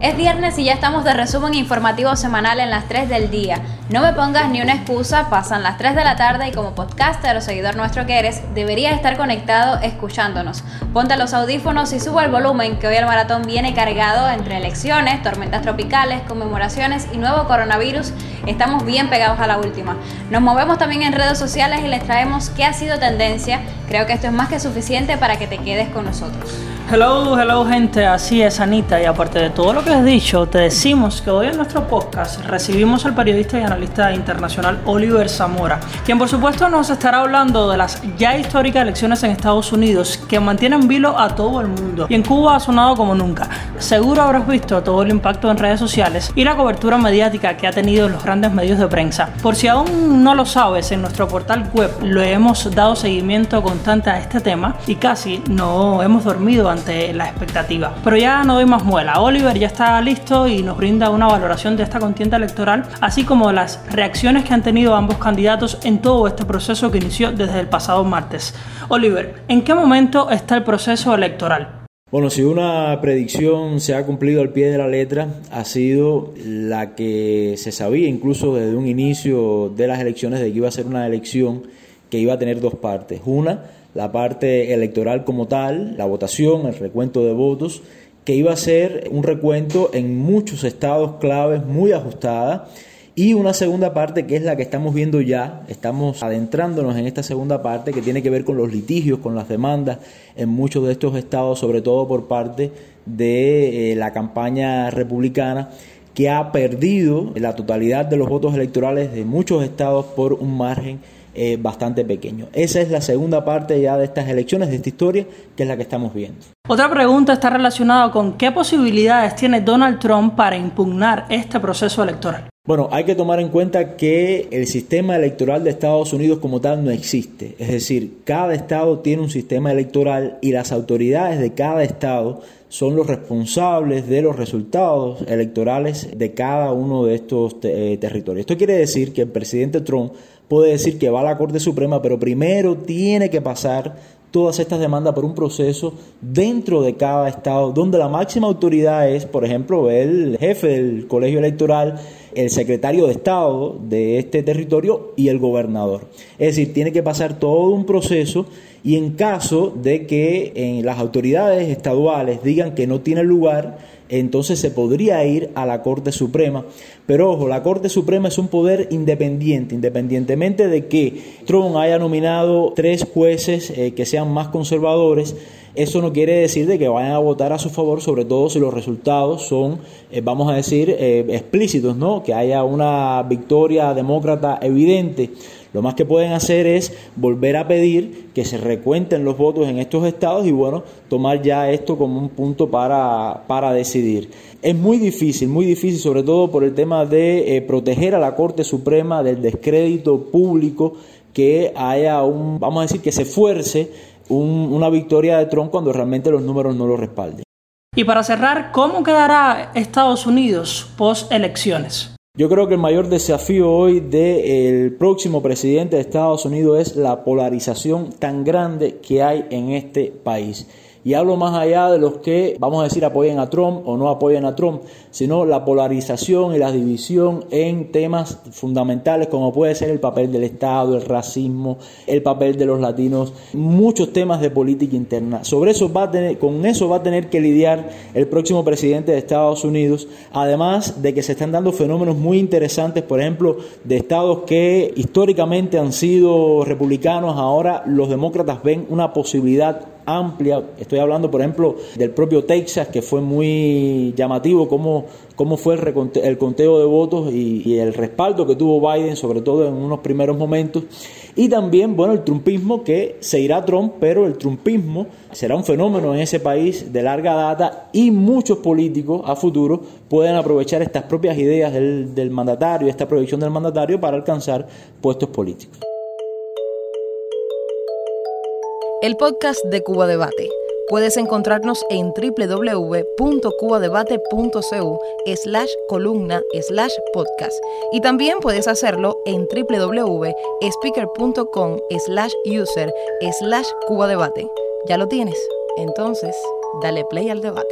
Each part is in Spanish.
Es viernes y ya estamos de resumen informativo semanal en las 3 del día. No me pongas ni una excusa, pasan las 3 de la tarde y como podcaster o seguidor nuestro que eres, deberías estar conectado escuchándonos. Ponte los audífonos y sube el volumen, que hoy el maratón viene cargado entre elecciones, tormentas tropicales, conmemoraciones y nuevo coronavirus. Estamos bien pegados a la última. Nos movemos también en redes sociales y les traemos qué ha sido tendencia. Creo que esto es más que suficiente para que te quedes con nosotros. Hello, hello gente, así es Anita, y aparte de todo lo que has dicho, te decimos que hoy en nuestro podcast recibimos al periodista y analista internacional Oliver Zamora, quien por supuesto nos estará hablando de las ya históricas elecciones en Estados Unidos que mantienen vilo a todo el mundo, y en Cuba ha sonado como nunca. Seguro habrás visto todo el impacto en redes sociales y la cobertura mediática que ha tenido los grandes medios de prensa. Por si aún no lo sabes, en nuestro portal web le hemos dado seguimiento constante a este tema y casi no hemos dormido ante la expectativa. Pero ya no doy más muela, Oliver ya está listo y nos brinda una valoración de esta contienda electoral, así como las reacciones que han tenido ambos candidatos en todo este proceso que inició desde el pasado martes. Oliver, ¿en qué momento está el proceso electoral? Bueno, si una predicción se ha cumplido al pie de la letra, ha sido la que se sabía incluso desde un inicio de las elecciones, de que iba a ser una elección que iba a tener dos partes. Una, la parte electoral como tal, la votación, el recuento de votos, que iba a ser un recuento en muchos estados claves, muy ajustada, y una segunda parte que es la que estamos viendo ya, estamos adentrándonos en esta segunda parte que tiene que ver con los litigios, con las demandas en muchos de estos estados, sobre todo por parte de la campaña republicana, que ha perdido la totalidad de los votos electorales de muchos estados por un margen bastante pequeño. Esa es la segunda parte ya de estas elecciones, de esta historia, que es la que estamos viendo. Otra pregunta está relacionada con qué posibilidades tiene Donald Trump para impugnar este proceso electoral. Bueno, hay que tomar en cuenta que el sistema electoral de Estados Unidos como tal no existe. Es decir, cada estado tiene un sistema electoral y las autoridades de cada estado son los responsables de los resultados electorales de cada uno de estos territorios. Esto quiere decir que el presidente Trump puede decir que va a la Corte Suprema, pero primero tiene que pasar todas estas demandas por un proceso dentro de cada estado, donde la máxima autoridad es, por ejemplo, el jefe del colegio electoral, el secretario de Estado de este territorio y el gobernador. Es decir, tiene que pasar todo un proceso, y en caso de que las autoridades estaduales digan que no tiene lugar, entonces se podría ir a la Corte Suprema. Pero ojo, la Corte Suprema es un poder independiente, independientemente de que Trump haya nominado 3 jueces que sean más conservadores. Eso no quiere decir de que vayan a votar a su favor, sobre todo si los resultados son, vamos a decir, explícitos, ¿no? Que haya una victoria demócrata evidente. Lo más que pueden hacer es volver a pedir que se recuenten los votos en estos estados y, bueno, tomar ya esto como un punto para decidir. Es muy difícil, sobre todo por el tema de proteger a la Corte Suprema del descrédito público, que haya un, vamos a decir, que se fuerce una victoria de Trump cuando realmente los números no lo respalden. Y para cerrar, ¿cómo quedará Estados Unidos post-elecciones? Yo creo que el mayor desafío hoy del próximo presidente de Estados Unidos es la polarización tan grande que hay en este país. Y hablo más allá de los que, vamos a decir, apoyen a Trump o no apoyen a Trump, sino la polarización y la división en temas fundamentales como puede ser el papel del Estado, el racismo, el papel de los latinos, muchos temas de política interna. Sobre eso con eso va a tener que lidiar el próximo presidente de Estados Unidos, además de que se están dando fenómenos muy interesantes, por ejemplo, de estados que históricamente han sido republicanos, ahora los demócratas ven una posibilidad amplia. Estoy hablando, por ejemplo, del propio Texas, que fue muy llamativo cómo fue el conteo de votos y el respaldo que tuvo Biden, sobre todo en unos primeros momentos. Y también, bueno, el trumpismo, que se irá Trump, pero el trumpismo será un fenómeno en ese país de larga data, y muchos políticos a futuro pueden aprovechar estas propias ideas del mandatario, esta proyección del mandatario, para alcanzar puestos políticos. El podcast de Cubadebate, Puedes encontrarnos en www.cubadebate.cu/columna/podcast y también puedes hacerlo en www.speaker.com/user/cubadebate. ¿Ya lo tienes? Entonces, dale play al debate.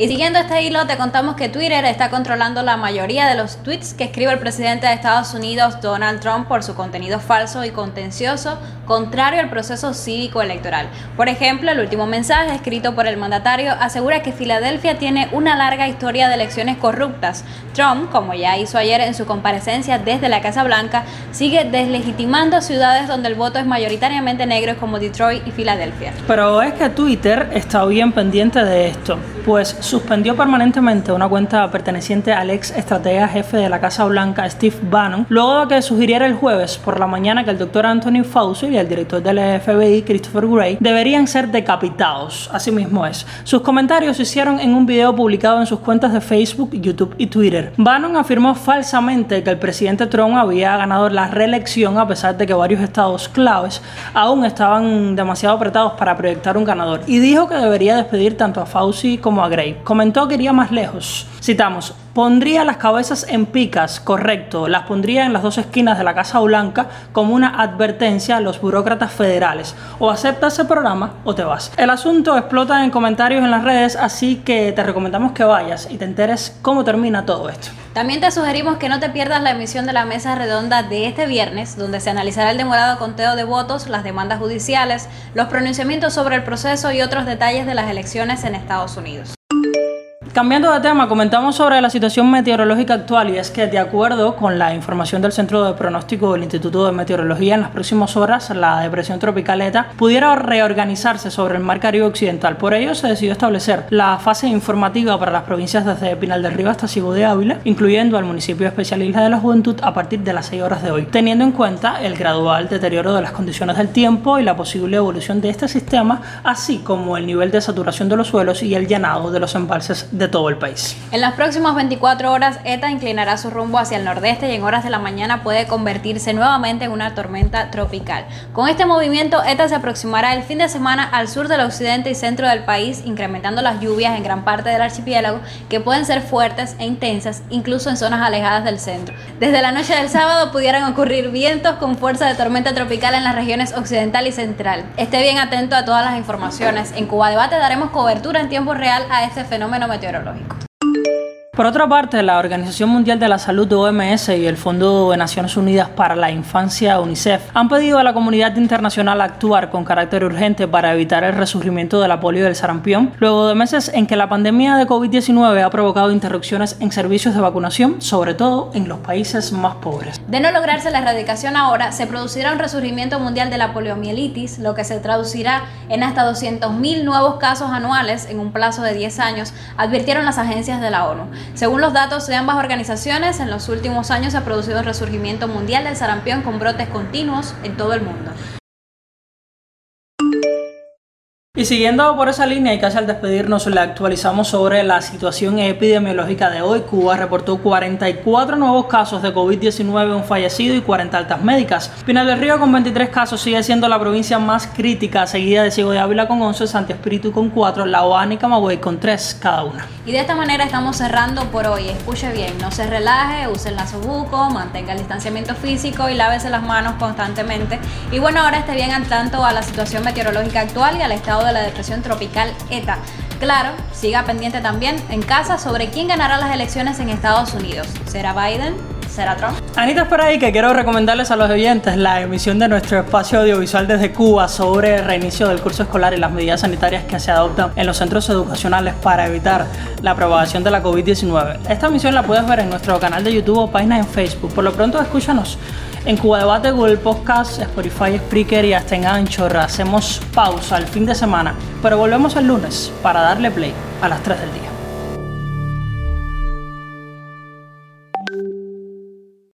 Y siguiendo este hilo, te contamos que Twitter está controlando la mayoría de los tweets que escribe el presidente de Estados Unidos, Donald Trump, por su contenido falso y contencioso, contrario al proceso cívico electoral. Por ejemplo, el último mensaje escrito por el mandatario asegura que Filadelfia tiene una larga historia de elecciones corruptas. Trump, como ya hizo ayer en su comparecencia desde la Casa Blanca, sigue deslegitimando ciudades donde el voto es mayoritariamente negro, como Detroit y Filadelfia. Pero es que Twitter está bien pendiente de esto, pues suspendió permanentemente una cuenta perteneciente al ex estratega jefe de la Casa Blanca, Steve Bannon, luego de que sugiriera el jueves por la mañana que el doctor Anthony Fauci y el director del FBI, Christopher Wray, deberían ser decapitados. Así mismo es. Sus comentarios se hicieron en un video publicado en sus cuentas de Facebook, YouTube y Twitter. Bannon afirmó falsamente que el presidente Trump había ganado la reelección a pesar de que varios estados claves aún estaban demasiado apretados para proyectar un ganador, y dijo que debería despedir tanto a Fauci como a Gray. Comentó que iría más lejos. Citamos: pondría las cabezas en picas, correcto, las pondría en las dos esquinas de la Casa Blanca como una advertencia a los burócratas federales. O aceptas el programa o te vas. El asunto explota en comentarios en las redes, así que te recomendamos que vayas y te enteres cómo termina todo esto. También te sugerimos que no te pierdas la emisión de la mesa redonda de este viernes, donde se analizará el demorado conteo de votos, las demandas judiciales, los pronunciamientos sobre el proceso y otros detalles de las elecciones en Estados Unidos. Cambiando de tema, comentamos sobre la situación meteorológica actual, y es que, de acuerdo con la información del Centro de Pronóstico del Instituto de Meteorología, en las próximas horas la depresión tropical Eta pudiera reorganizarse sobre el Mar Caribe Occidental. Por ello se decidió establecer la fase informativa para las provincias desde Pinal del Río hasta Ciego de Ávila, incluyendo al municipio especial Isla de la Juventud, a partir de las 6 horas de hoy, teniendo en cuenta el gradual deterioro de las condiciones del tiempo y la posible evolución de este sistema, así como el nivel de saturación de los suelos y el llenado de los embalses de todo el país. En las próximas 24 horas, Eta inclinará su rumbo hacia el nordeste y en horas de la mañana puede convertirse nuevamente en una tormenta tropical. Con este movimiento, Eta se aproximará el fin de semana al sur del occidente y centro del país, incrementando las lluvias en gran parte del archipiélago, que pueden ser fuertes e intensas, incluso en zonas alejadas del centro. Desde la noche del sábado pudieran ocurrir vientos con fuerza de tormenta tropical en las regiones occidental y central. Esté bien atento a todas las informaciones. En Cubadebate daremos cobertura en tiempo real a este fenómeno meteorológico. Por otra parte, la Organización Mundial de la Salud, OMS, y el Fondo de Naciones Unidas para la Infancia, UNICEF, han pedido a la comunidad internacional actuar con carácter urgente para evitar el resurgimiento de la polio y del sarampión, luego de meses en que la pandemia de COVID-19 ha provocado interrupciones en servicios de vacunación, sobre todo en los países más pobres. De no lograrse la erradicación ahora, se producirá un resurgimiento mundial de la poliomielitis, lo que se traducirá en hasta 200.000 nuevos casos anuales en un plazo de 10 años, advirtieron las agencias de la ONU. Según los datos de ambas organizaciones, en los últimos años se ha producido un resurgimiento mundial del sarampión con brotes continuos en todo el mundo. Y siguiendo por esa línea, y casi al despedirnos, le actualizamos sobre la situación epidemiológica de hoy. Cuba reportó 44 nuevos casos de COVID-19, un fallecido y 40 altas médicas. Pinal del Río, con 23 casos, sigue siendo la provincia más crítica, seguida de Ciego de Ávila con 11, Santi Espíritu con 4, La Habana y Camagüey con 3 cada una. Y de esta manera estamos cerrando por hoy. Escuche bien, no se relaje, use el nasobuco, mantenga el distanciamiento físico y lávese las manos constantemente. Y bueno, ahora esté bien al tanto a la situación meteorológica actual y al estado de la depresión tropical Eta. Claro, siga pendiente también en casa sobre quién ganará las elecciones en Estados Unidos. ¿Será Biden? ¿Será Trump? Anita, es por ahí que quiero recomendarles a los oyentes la emisión de nuestro espacio audiovisual desde Cuba sobre el reinicio del curso escolar y las medidas sanitarias que se adoptan en los centros educacionales para evitar la propagación de la COVID-19. Esta emisión la puedes ver en nuestro canal de YouTube o página en Facebook. Por lo pronto, escúchanos en Cubadebate, Google Podcast, Spotify, Spreaker y hasta en Anchor. Hacemos pausa el fin de semana, pero volvemos el lunes para darle play a las 3 del día.